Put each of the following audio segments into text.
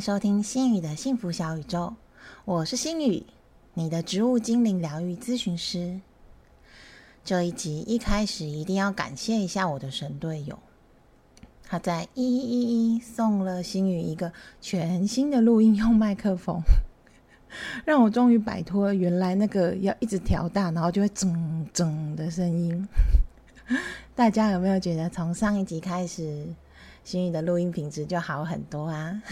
迎收听星宇的幸福小宇宙，我是星宇，你的植物精灵疗愈咨询师。这一集一开始一定要感谢一下我的神队友，他在1111送了星宇一个全新的录音用麦克风，让我终于摆脱了原来那个要一直调大然后就会整整的声音。大家有没有觉得从上一集开始星宇的录音品质就好很多啊？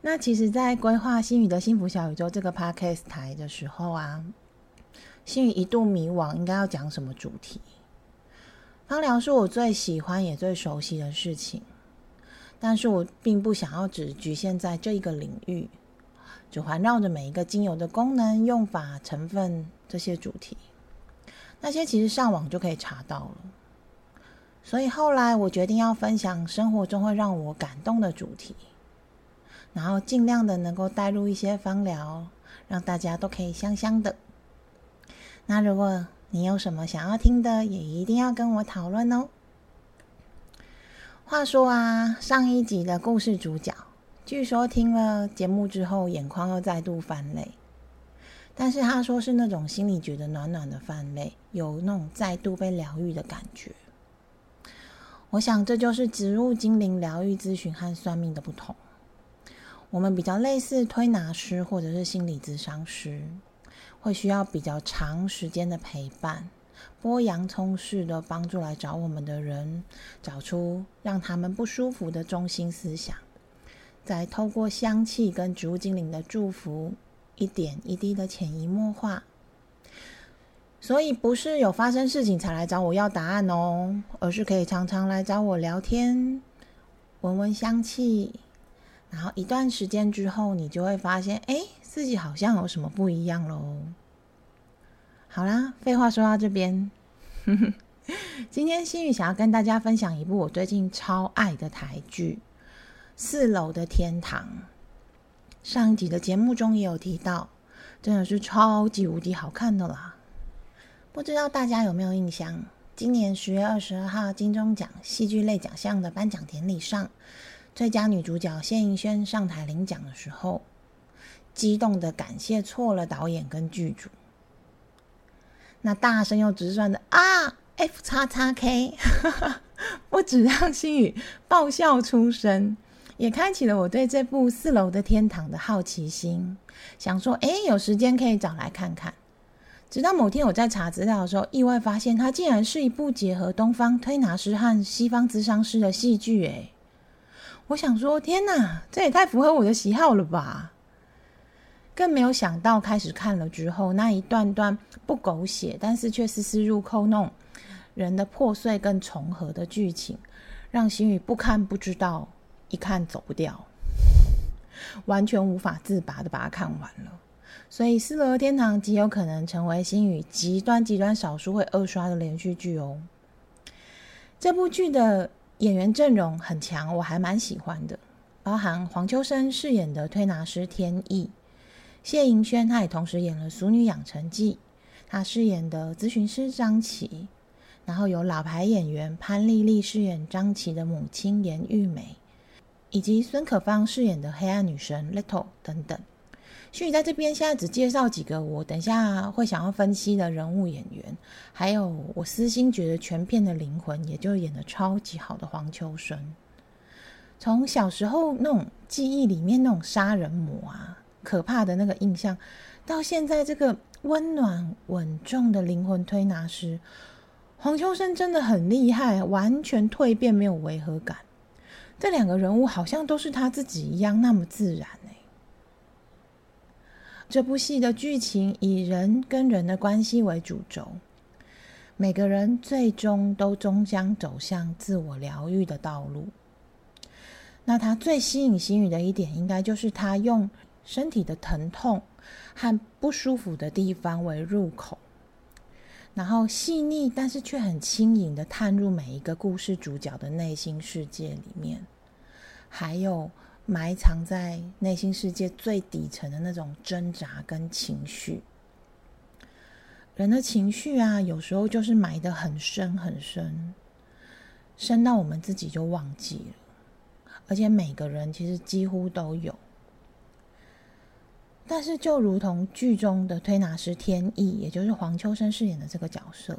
那其实在规划星宇的幸福小宇宙这个 podcast 台的时候啊，星宇一度迷惘应该要讲什么主题。芳疗是我最喜欢也最熟悉的事情，但是我并不想要只局限在这一个领域，只环绕着每一个精油的功能、用法、成分这些主题，那些其实上网就可以查到了。所以后来我决定要分享生活中会让我感动的主题，然后尽量的能够带入一些芳疗，让大家都可以香香的。那如果你有什么想要听的，也一定要跟我讨论哦。话说啊，上一集的故事主角据说听了节目之后眼眶又再度泛泪，但是他说是那种心里觉得暖暖的泛泪，有那种再度被疗愈的感觉。我想这就是植物精灵疗愈咨询和算命的不同，我们比较类似推拿师或者是心理咨商师，会需要比较长时间的陪伴，剥洋葱式的帮助来找我们的人找出让他们不舒服的中心思想，再透过香气跟植物精灵的祝福，一点一滴的潜移默化。所以不是有发生事情才来找我要答案哦，而是可以常常来找我聊天，闻闻香气，然后一段时间之后你就会发现，自己好像有什么不一样咯。好啦，废话说到这边，今天星宇想要跟大家分享一部我最近超爱的台剧《4楼的天堂》，上一集的节目中也有提到，真的是超级无敌好看的啦。不知道大家有没有印象，今年10月22号金钟奖戏剧类奖项的颁奖典礼上，最佳女主角谢盈萱上台领奖的时候，激动的感谢错了导演跟剧组，那大声又直率的FXXK 不只让星宇爆笑出声，也开启了我对这部《4楼的天堂》的好奇心，想说有时间可以找来看看。直到某天我在查资料的时候，意外发现它竟然是一部结合东方推拿师和西方咨商师的戏剧耶。我想说天哪，这也太符合我的喜好了吧。更没有想到开始看了之后，那一段段不狗血但是却丝丝入扣那种人的破碎跟重合的剧情，让星宇不看不知道，一看走不掉，完全无法自拔的把它看完了。所以《4楼的天堂》极有可能成为星宇极端少数会二刷的连续剧哦。这部剧的演员阵容很强，我还蛮喜欢的，包含黄秋生饰演的推拿师天意，谢盈萱她也同时演了《俗女养成记》，她饰演的咨询师张琪，然后有老牌演员潘丽丽饰演张琪的母亲严玉梅，以及孙可芳饰演的黑暗女神 LETO 等等。所以在这边现在只介绍几个我等一下会想要分析的人物演员，还有我私心觉得全片的灵魂也就演得超级好的黄秋生。从小时候那种记忆里面那种杀人魔啊可怕的那个印象，到现在这个温暖稳重的灵魂推拿师，黄秋生真的很厉害，完全蜕变，没有违和感。这两个人物好像都是他自己一样那么自然。这部戏的剧情以人跟人的关系为主轴，每个人最终都终将走向自我疗愈的道路。那他最吸引星宇的一点，应该就是他用身体的疼痛和不舒服的地方为入口，然后细腻但是却很轻盈的探入每一个故事主角的内心世界里面，还有埋藏在内心世界最底层的那种挣扎跟情绪。人的情绪啊，有时候就是埋得很深很深，深到我们自己就忘记了，而且每个人其实几乎都有。但是就如同剧中的推拿师天意，也就是黄秋生饰演的这个角色，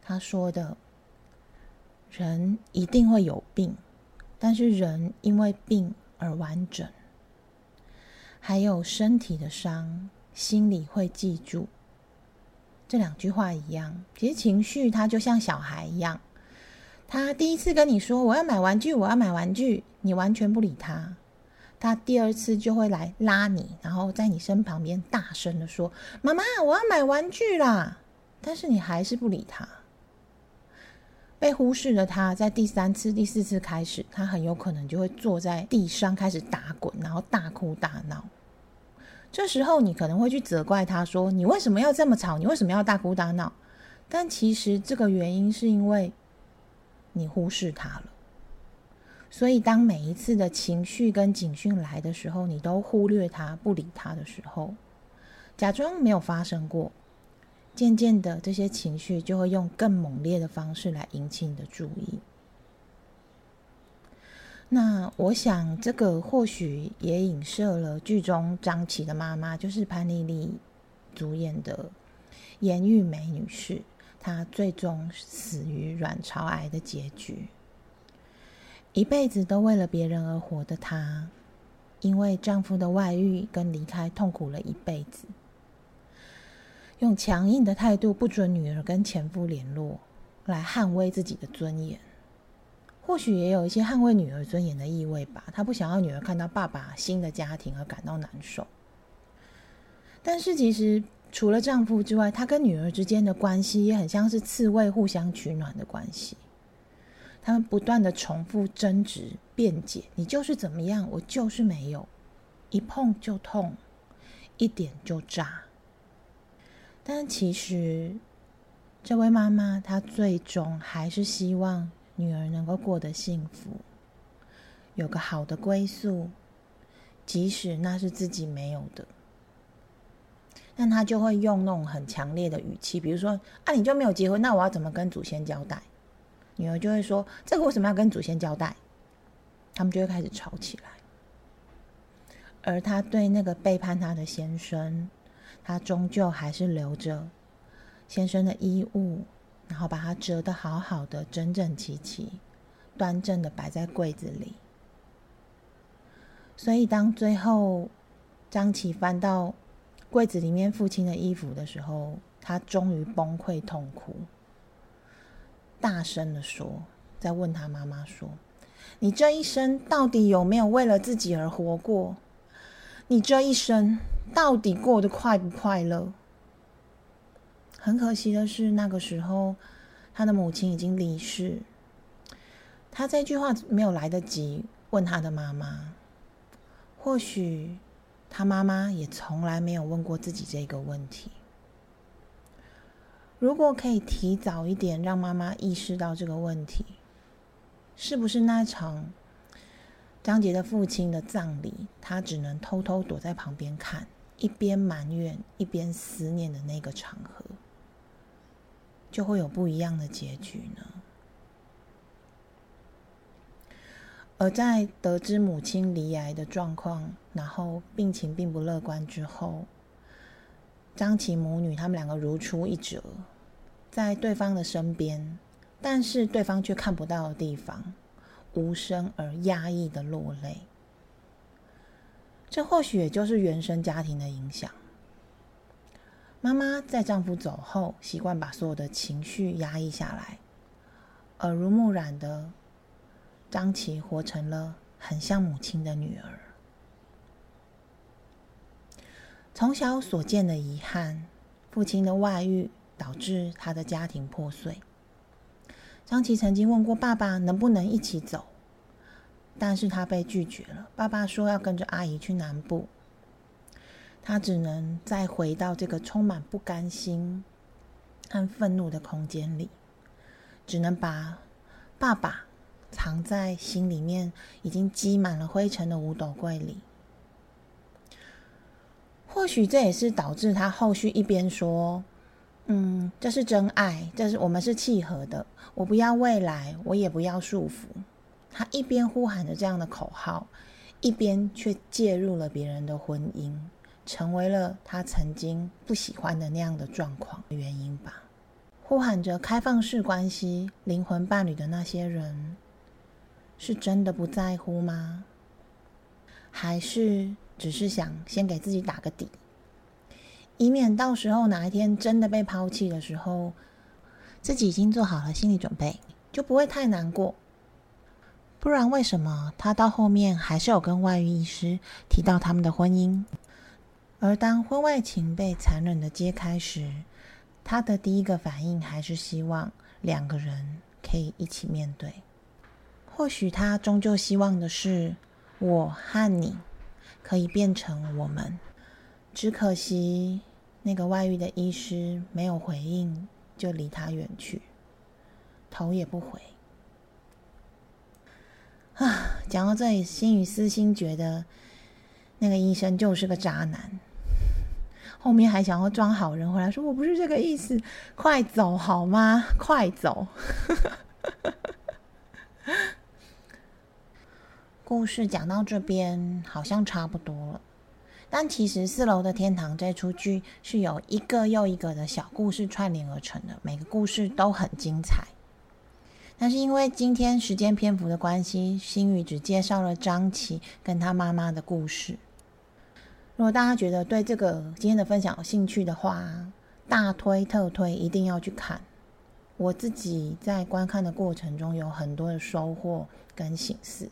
他说的，人一定会有病，但是人因为病而完整。还有身体的伤，心里会记住。这两句话一样，其实情绪它就像小孩一样，他第一次跟你说我要买玩具，我要买玩具，你完全不理他，他第二次就会来拉你，然后在你身旁边大声的说，妈妈我要买玩具啦，但是你还是不理他。被忽视的他，在第三次第四次开始，他很有可能就会坐在地上开始打滚，然后大哭大闹。这时候你可能会去责怪他说，你为什么要这么吵，你为什么要大哭大闹，但其实这个原因是因为你忽视他了。所以当每一次的情绪跟警讯来的时候，你都忽略他不理他的时候，假装没有发生过，渐渐的这些情绪就会用更猛烈的方式来引起你的注意。那我想这个或许也影射了剧中张琪的妈妈，就是潘丽丽主演的严玉梅女士，她最终死于卵巢癌的结局。一辈子都为了别人而活的她，因为丈夫的外遇跟离开痛苦了一辈子，用强硬的态度不准女儿跟前夫联络，来捍卫自己的尊严。或许也有一些捍卫女儿尊严的意味吧，她不想要女儿看到爸爸新的家庭而感到难受。但是其实除了丈夫之外，她跟女儿之间的关系也很像是刺猬互相取暖的关系。他们不断的重复争执辩解，你就是怎么样，我就是没有，一碰就痛，一点就炸。但其实这位妈妈她最终还是希望女儿能够过得幸福，有个好的归宿，即使那是自己没有的。但她就会用那种很强烈的语气，比如说啊，你就没有结婚，那我要怎么跟祖先交代？女儿就会说，这个为什么要跟祖先交代？他们就会开始吵起来。而她对那个背叛她的先生，她终究还是留着先生的衣物，然后把它折得好好的，整整齐齐，端正的摆在柜子里。所以当最后张琪翻到柜子里面父亲的衣服的时候，她终于崩溃痛哭，大声的说，在问她妈妈说，你这一生到底有没有为了自己而活过？你这一生到底过得快不快乐？很可惜的是，那个时候他的母亲已经离世，他这句话没有来得及问他的妈妈，或许他妈妈也从来没有问过自己这个问题。如果可以提早一点让妈妈意识到这个问题，是不是那场张杰的父亲的葬礼，他只能偷偷躲在旁边看，一边埋怨一边思念的那个场合，就会有不一样的结局呢？而在得知母亲罹癌的状况，然后病情并不乐观之后，张琪母女他们两个如出一辙，在对方的身边，但是对方却看不到的地方，无声而压抑的落泪。这或许也就是原生家庭的影响。妈妈在丈夫走后，习惯把所有的情绪压抑下来，耳濡目染的张琪活成了很像母亲的女儿。从小所见的遗憾，父亲的外遇导致她的家庭破碎。张琪曾经问过爸爸能不能一起走，但是她被拒绝了，爸爸说要跟着阿姨去南部。她只能再回到这个充满不甘心和愤怒的空间里，只能把爸爸藏在心里面已经积满了灰尘的五斗柜里。或许这也是导致她后续一边说，这是真爱，这是我们是契合的，我不要未来，我也不要束缚，他一边呼喊着这样的口号，一边却介入了别人的婚姻，成为了他曾经不喜欢的那样的状况原因吧。呼喊着开放式关系、灵魂伴侣的那些人，是真的不在乎吗？还是只是想先给自己打个底，以免到时候哪一天真的被抛弃的时候，自己已经做好了心理准备，就不会太难过。不然为什么他到后面还是有跟外遇医师提到他们的婚姻？而当婚外情被残忍的揭开时，他的第一个反应还是希望两个人可以一起面对。或许他终究希望的是，我和你可以变成我们。只可惜那个外遇的医师没有回应，就离他远去，头也不回。讲到这里，心与私心觉得那个医生就是个渣男，后面还想要装好人回来说我不是这个意思，快走好吗？快走。故事讲到这边好像差不多了，但其实四楼的天堂这出剧是由一个又一个的小故事串联而成的，每个故事都很精彩。但是因为今天时间篇幅的关系，星宇只介绍了张琪跟他妈妈的故事。如果大家觉得对这个今天的分享有兴趣的话，大推特推，一定要去看。我自己在观看的过程中有很多的收获跟省思，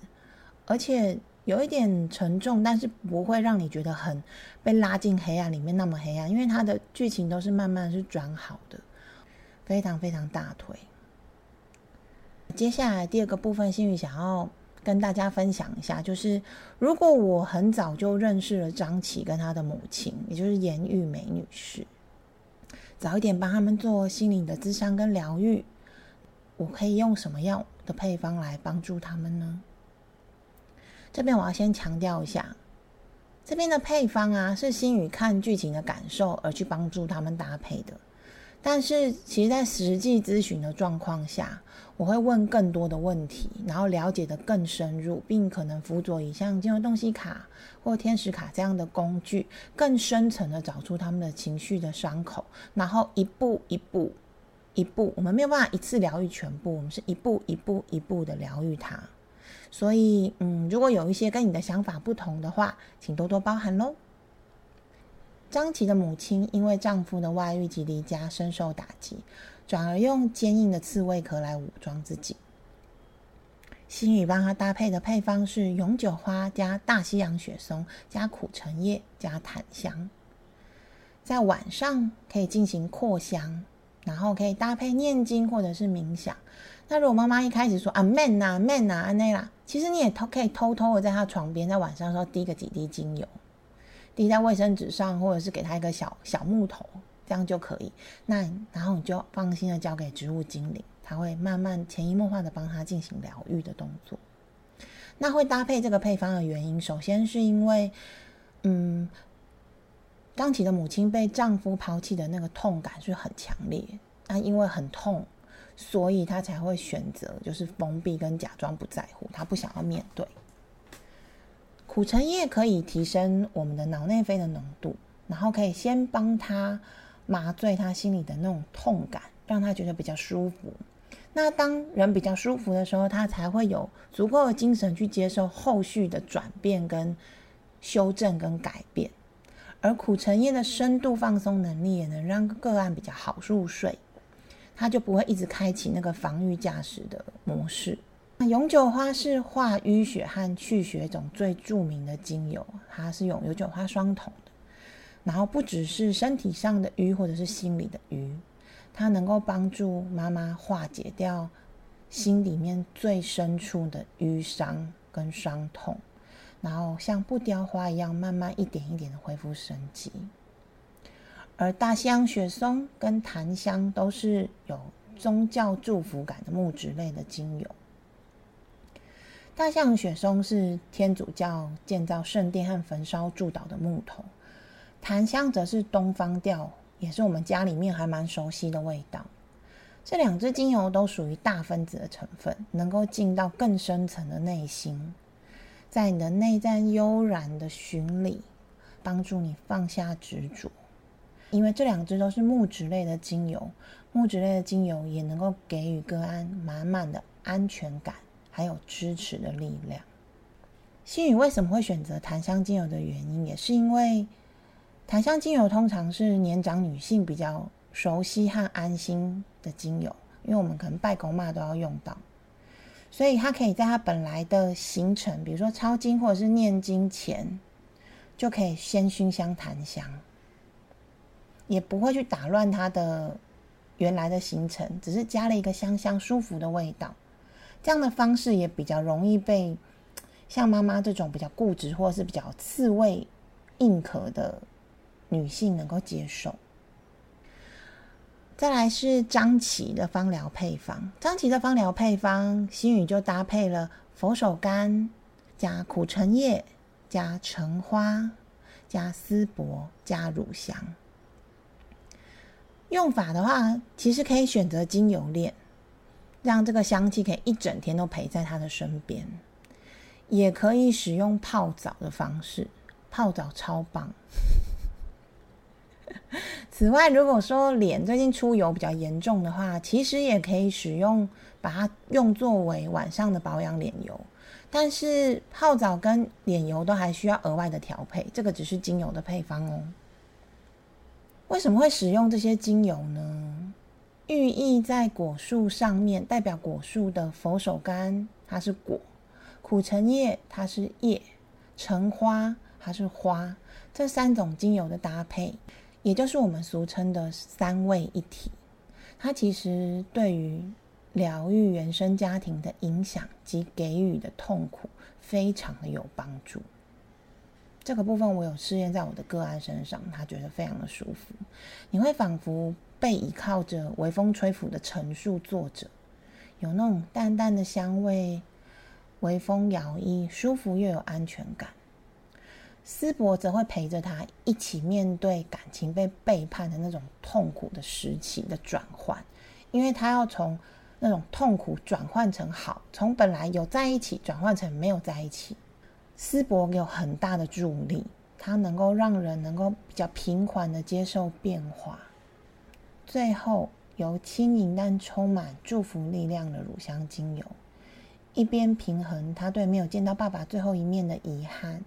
而且有一点沉重，但是不会让你觉得很被拉进黑暗里面那么黑暗，因为它的剧情都是慢慢是转好的，非常非常大推。接下来第二个部分，星宇想要跟大家分享一下，就是如果我很早就认识了张琪跟她的母亲，也就是严玉梅女士，早一点帮他们做心灵的咨商跟疗愈，我可以用什么样的配方来帮助他们呢？这边我要先强调一下，这边的配方啊，是星宇看剧情的感受而去帮助他们搭配的。但是其实在实际咨询的状况下，我会问更多的问题，然后了解得更深入，并可能辅佐以像金融洞悉卡或天使卡这样的工具，更深层的找出他们的情绪的伤口，然后一步一步，我们没有办法一次疗愈全部，我们是一步一步一步的疗愈它。所以如果有一些跟你的想法不同的话，请多多包涵咯。张琪的母亲因为丈夫的外遇及离家深受打击，转而用坚硬的刺猬壳来武装自己。星宇帮她搭配的配方是永久花加大西洋雪松加苦橙叶加檀香，在晚上可以进行扩香，然后可以搭配念经或者是冥想。那如果妈妈一开始说啊 man 啊 man 啊安内啦，其实你也可以偷偷的在她床边，在晚上的时候滴个几滴精油，滴在卫生纸上，或者是给他一个小木头，这样就可以。那然后你就放心的交给植物精灵，他会慢慢潜移默化的帮他进行疗愈的动作。那会搭配这个配方的原因，首先是因为张琪的母亲被丈夫抛弃的那个痛感是很强烈，但因为很痛，所以她才会选择就是封闭跟假装不在乎，她不想要面对。苦橙叶可以提升我们的脑内啡的浓度，然后可以先帮他麻醉他心里的那种痛感，让他觉得比较舒服。那当人比较舒服的时候，他才会有足够的精神去接受后续的转变跟修正跟改变。而苦橙叶的深度放松能力也能让个案比较好入睡，他就不会一直开启那个防御驾驶的模式。永久花是化淤血和去血肿最著名的精油，它是用永久花双筒的，然后不只是身体上的瘀或者是心理的瘀，它能够帮助妈妈化解掉心里面最深处的瘀伤跟伤痛，然后像不凋花一样慢慢一点一点的恢复生机。而大西洋雪松跟檀香都是有宗教祝福感的木质类的精油。大西洋雪松是天主教建造圣殿和焚烧祝祷的木头，檀香则是东方调，也是我们家里面还蛮熟悉的味道。这两支精油都属于大分子的成分，能够进到更深层的内心，在你的内在悠然的巡礼，帮助你放下执着。因为这两支都是木质类的精油，木质类的精油也能够给予个案满满的安全感，还有支持的力量。心语为什么会选择檀香精油的原因，也是因为檀香精油通常是年长女性比较熟悉和安心的精油，因为我们可能拜公妈都要用到，所以它可以在它本来的行程，比如说抄经或者是念经前，就可以先熏香檀香，也不会去打乱它的原来的行程，只是加了一个香香舒服的味道。这样的方式也比较容易被像妈妈这种比较固执或是比较刺猬硬壳的女性能够接受。再来是张琪的芳疗配方，张琪的芳疗配方心语就搭配了佛手柑加苦橙叶加橙花加丝柏加乳香。用法的话，其实可以选择精油链，让这个香气可以一整天都陪在她的身边，也可以使用泡澡的方式，泡澡超棒。此外，如果说脸最近出油比较严重的话，其实也可以使用，把它用作为晚上的保养脸油，但是泡澡跟脸油都还需要额外的调配，这个只是精油的配方哦。为什么会使用这些精油呢？寓意在果树上面，代表果树的佛手柑它是果，苦橙叶它是叶，橙花它是花，这三种精油的搭配，也就是我们俗称的三位一体。它其实对于疗愈原生家庭的影响及给予的痛苦非常的有帮助。这个部分我有试验在我的个案身上，他觉得非常的舒服。你会仿佛被倚靠着微风吹拂的陈述坐着，有那种淡淡的香味，微风摇曳，舒服又有安全感。丝柏则会陪着他一起面对感情被背叛的那种痛苦的时期的转换，因为他要从那种痛苦转换成好，从本来有在一起转换成没有在一起。丝柏有很大的助力，它能够让人能够比较平缓的接受变化。最后，由轻盈但充满祝福力量的乳香精油，一边平衡他对没有见到爸爸最后一面的遗憾，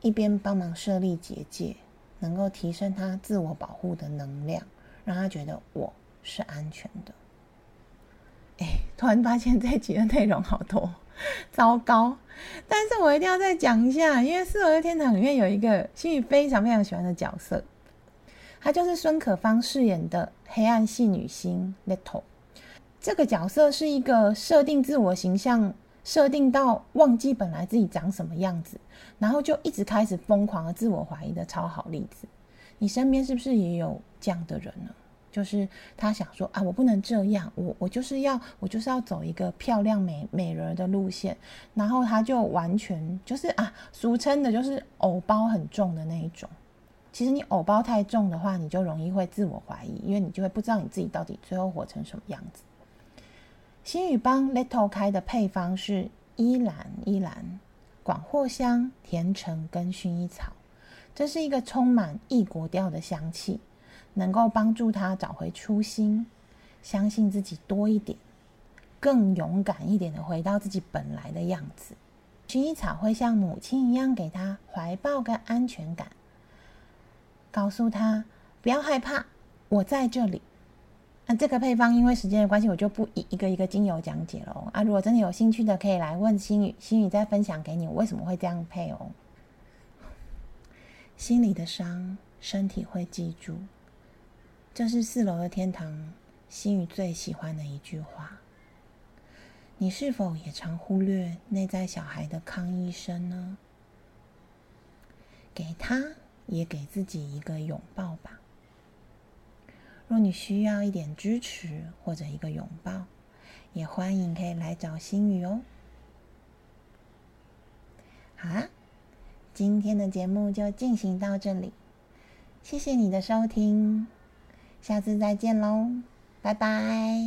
一边帮忙设立结界，能够提升他自我保护的能量，让他觉得我是安全的。突然发现这集的内容好多，糟糕！但是我一定要再讲一下，因为《四合天堂》里面有一个心语非常非常喜欢的角色，他就是孙可芳饰演的黑暗系女星 LETO。 这个角色是一个设定自我形象设定到忘记本来自己长什么样子，然后就一直开始疯狂的自我怀疑的超好例子。你身边是不是也有这样的人呢？就是他想说我不能这样，我就是要走一个漂亮美人的路线，然后他就完全就是俗称的就是偶包很重的那一种。其实你偶包太重的话，你就容易会自我怀疑，因为你就会不知道你自己到底最后活成什么样子。心语帮 LETO 开的配方是依兰、广藿香、甜橙跟薰衣草，这是一个充满异国调的香气，能够帮助他找回初心，相信自己多一点，更勇敢一点的回到自己本来的样子。薰衣草会像母亲一样给他怀抱跟安全感，告诉他不要害怕，我在这里。这个配方因为时间的关系，我就不一个精油讲解了如果真的有兴趣的，可以来问心语，心语再分享给你我为什么会这样配哦。心里的伤，身体会记住，这是四楼的天堂心语最喜欢的一句话。你是否也常忽略内在小孩的抗议声呢？给他，也给自己一个拥抱吧。若你需要一点支持或者一个拥抱，也欢迎可以来找心语哦。好啦，今天的节目就进行到这里，谢谢你的收听，下次再见喽。拜拜。